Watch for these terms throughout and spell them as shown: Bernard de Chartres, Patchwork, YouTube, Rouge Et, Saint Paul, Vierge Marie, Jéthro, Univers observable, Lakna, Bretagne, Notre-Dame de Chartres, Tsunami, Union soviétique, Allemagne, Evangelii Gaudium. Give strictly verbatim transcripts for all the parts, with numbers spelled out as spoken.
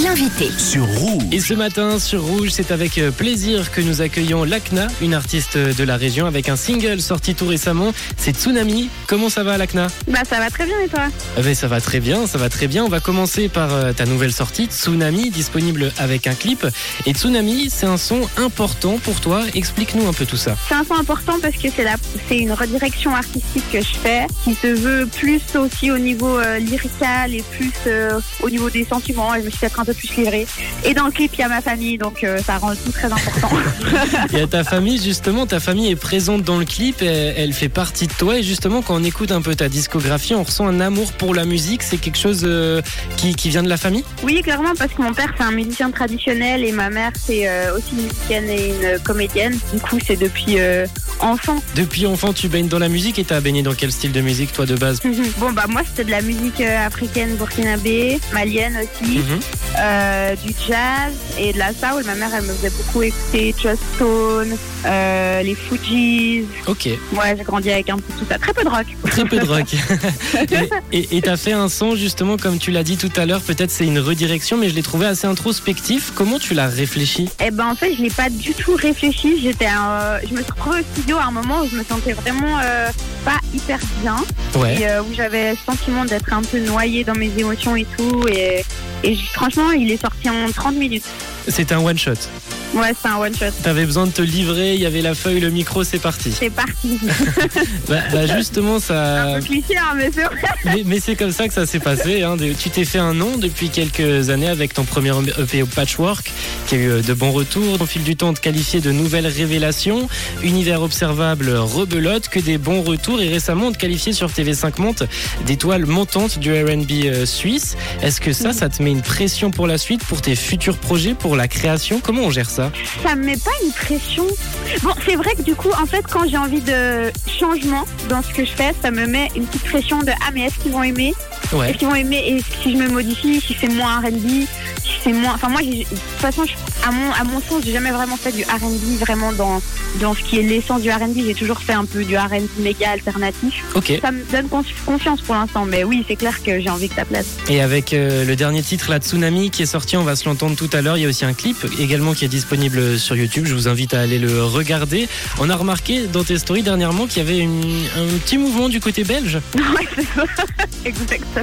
L'invité sur Rouge. Et ce matin sur Rouge, c'est avec plaisir que nous accueillons Lakna, une artiste de la région avec un single sorti tout récemment, c'est Tsunami. Comment ça va Lakna ? Bah ça va très bien et toi ? Bah, ça va très bien, ça va très bien. On va commencer par ta nouvelle sortie, Tsunami, disponible avec un clip. Et Tsunami, c'est un son important pour toi. Explique-nous un peu tout ça. C'est un son important parce que c'est, la, c'est une redirection artistique que je fais, qui se veut plus aussi au niveau euh, lyrical et plus euh, au niveau des sentiments. Je me suis peut-être un peu plus livrée. Et dans le clip, il y a ma famille, donc euh, ça rend tout très important. Il y a ta famille, justement, ta famille est présente dans le clip, elle, elle fait partie de toi. Et justement, quand on écoute un peu ta discographie, on ressent un amour pour la musique. C'est quelque chose euh, qui, qui vient de la famille ? Oui, clairement, parce que mon père, c'est un musicien traditionnel et ma mère, c'est euh, aussi une musicienne et une comédienne. Du coup, c'est depuis euh, enfant. Depuis enfant, tu baignes dans la musique et t'as baigné dans quel style de musique, toi, de base ? Bon, bah moi, c'était de la musique euh, africaine, burkinabé, malienne aussi. Mm-hmm. Euh, du jazz et de la soul. Ma mère, elle me faisait beaucoup écouter Just Stone, euh, les Fujis. Ok. Ouais, j'ai grandi avec un peu tout ça. Très peu de rock. Très peu de rock. et, et, et t'as fait un son, justement, comme tu l'as dit tout à l'heure, peut-être c'est une redirection, mais je l'ai trouvé assez introspectif. Comment tu l'as réfléchi ? Eh ben, en fait, je l'ai pas du tout réfléchi. J'étais, euh, je me suis retrouvée au studio à un moment où je me sentais vraiment euh, pas hyper bien. Ouais. Et, euh, où j'avais le sentiment d'être un peu noyée dans mes émotions et tout. Et, et franchement, il est sorti en trente minutes. C'est un one-shot. Ouais, c'est un one-shot. T'avais besoin de te livrer, il y avait la feuille, le micro, c'est parti. C'est parti. bah, bah justement, ça... Un peu cliché, hein, mais c'est vrai. mais, mais c'est comme ça que ça s'est passé. Hein. Tu t'es fait un nom depuis quelques années avec ton premier E P au Patchwork, qui a eu de bons retours. Au fil du temps, on te qualifiait de nouvelles révélations. Univers observable, rebelote, que des bons retours. Et récemment, on te qualifiait sur T V cinq Mondes d'étoile montante du R and B suisse. Est-ce que ça, mmh. ça te met une pression pour la suite, pour tes futurs projets, pour la création ? Comment on gère ça ? Ça me met pas une pression. Bon, c'est vrai que du coup, en fait, quand j'ai envie de changement dans ce que je fais, ça me met une petite pression de ah mais est-ce qu'ils vont aimer ? Ouais. Est-ce qu'ils vont aimer ? Et si je me modifie, si c'est moins R and B, si c'est moins. Enfin moi, j'ai... de toute façon, je... à mon à mon sens, j'ai jamais vraiment fait du R and B vraiment dans dans ce qui est l'essence du R and B. J'ai toujours fait un peu du R and B méga alternatif. Ok. Ça me donne confiance pour l'instant, mais oui, c'est clair que j'ai envie que ça plaise. Et avec euh, le dernier titre, la Tsunami, qui est sorti, on va se l'entendre tout à l'heure. Il y a aussi un clip également qui est disponible sur YouTube, je vous invite à aller le regarder. On a remarqué dans tes stories dernièrement qu'il y avait une, un petit mouvement du côté belge. Ouais, c'est ça. Exactement.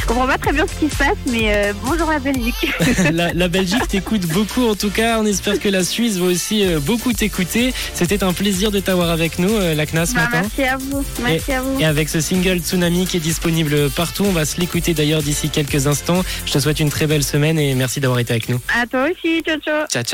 Je comprends pas très bien ce qui se passe, mais euh, bonjour la Belgique. la, la Belgique t'écoute beaucoup en tout cas. On espère que la Suisse va aussi euh, beaucoup t'écouter. C'était un plaisir de t'avoir avec nous, euh, Lakna, ce bah, matin. Merci à vous. Merci et, à vous. Et avec ce single Tsunami qui est disponible partout, on va se l'écouter d'ailleurs d'ici quelques instants. Je te souhaite une très belle semaine et merci d'avoir été avec nous. À toi aussi. Ciao, ciao. Ciao, ciao.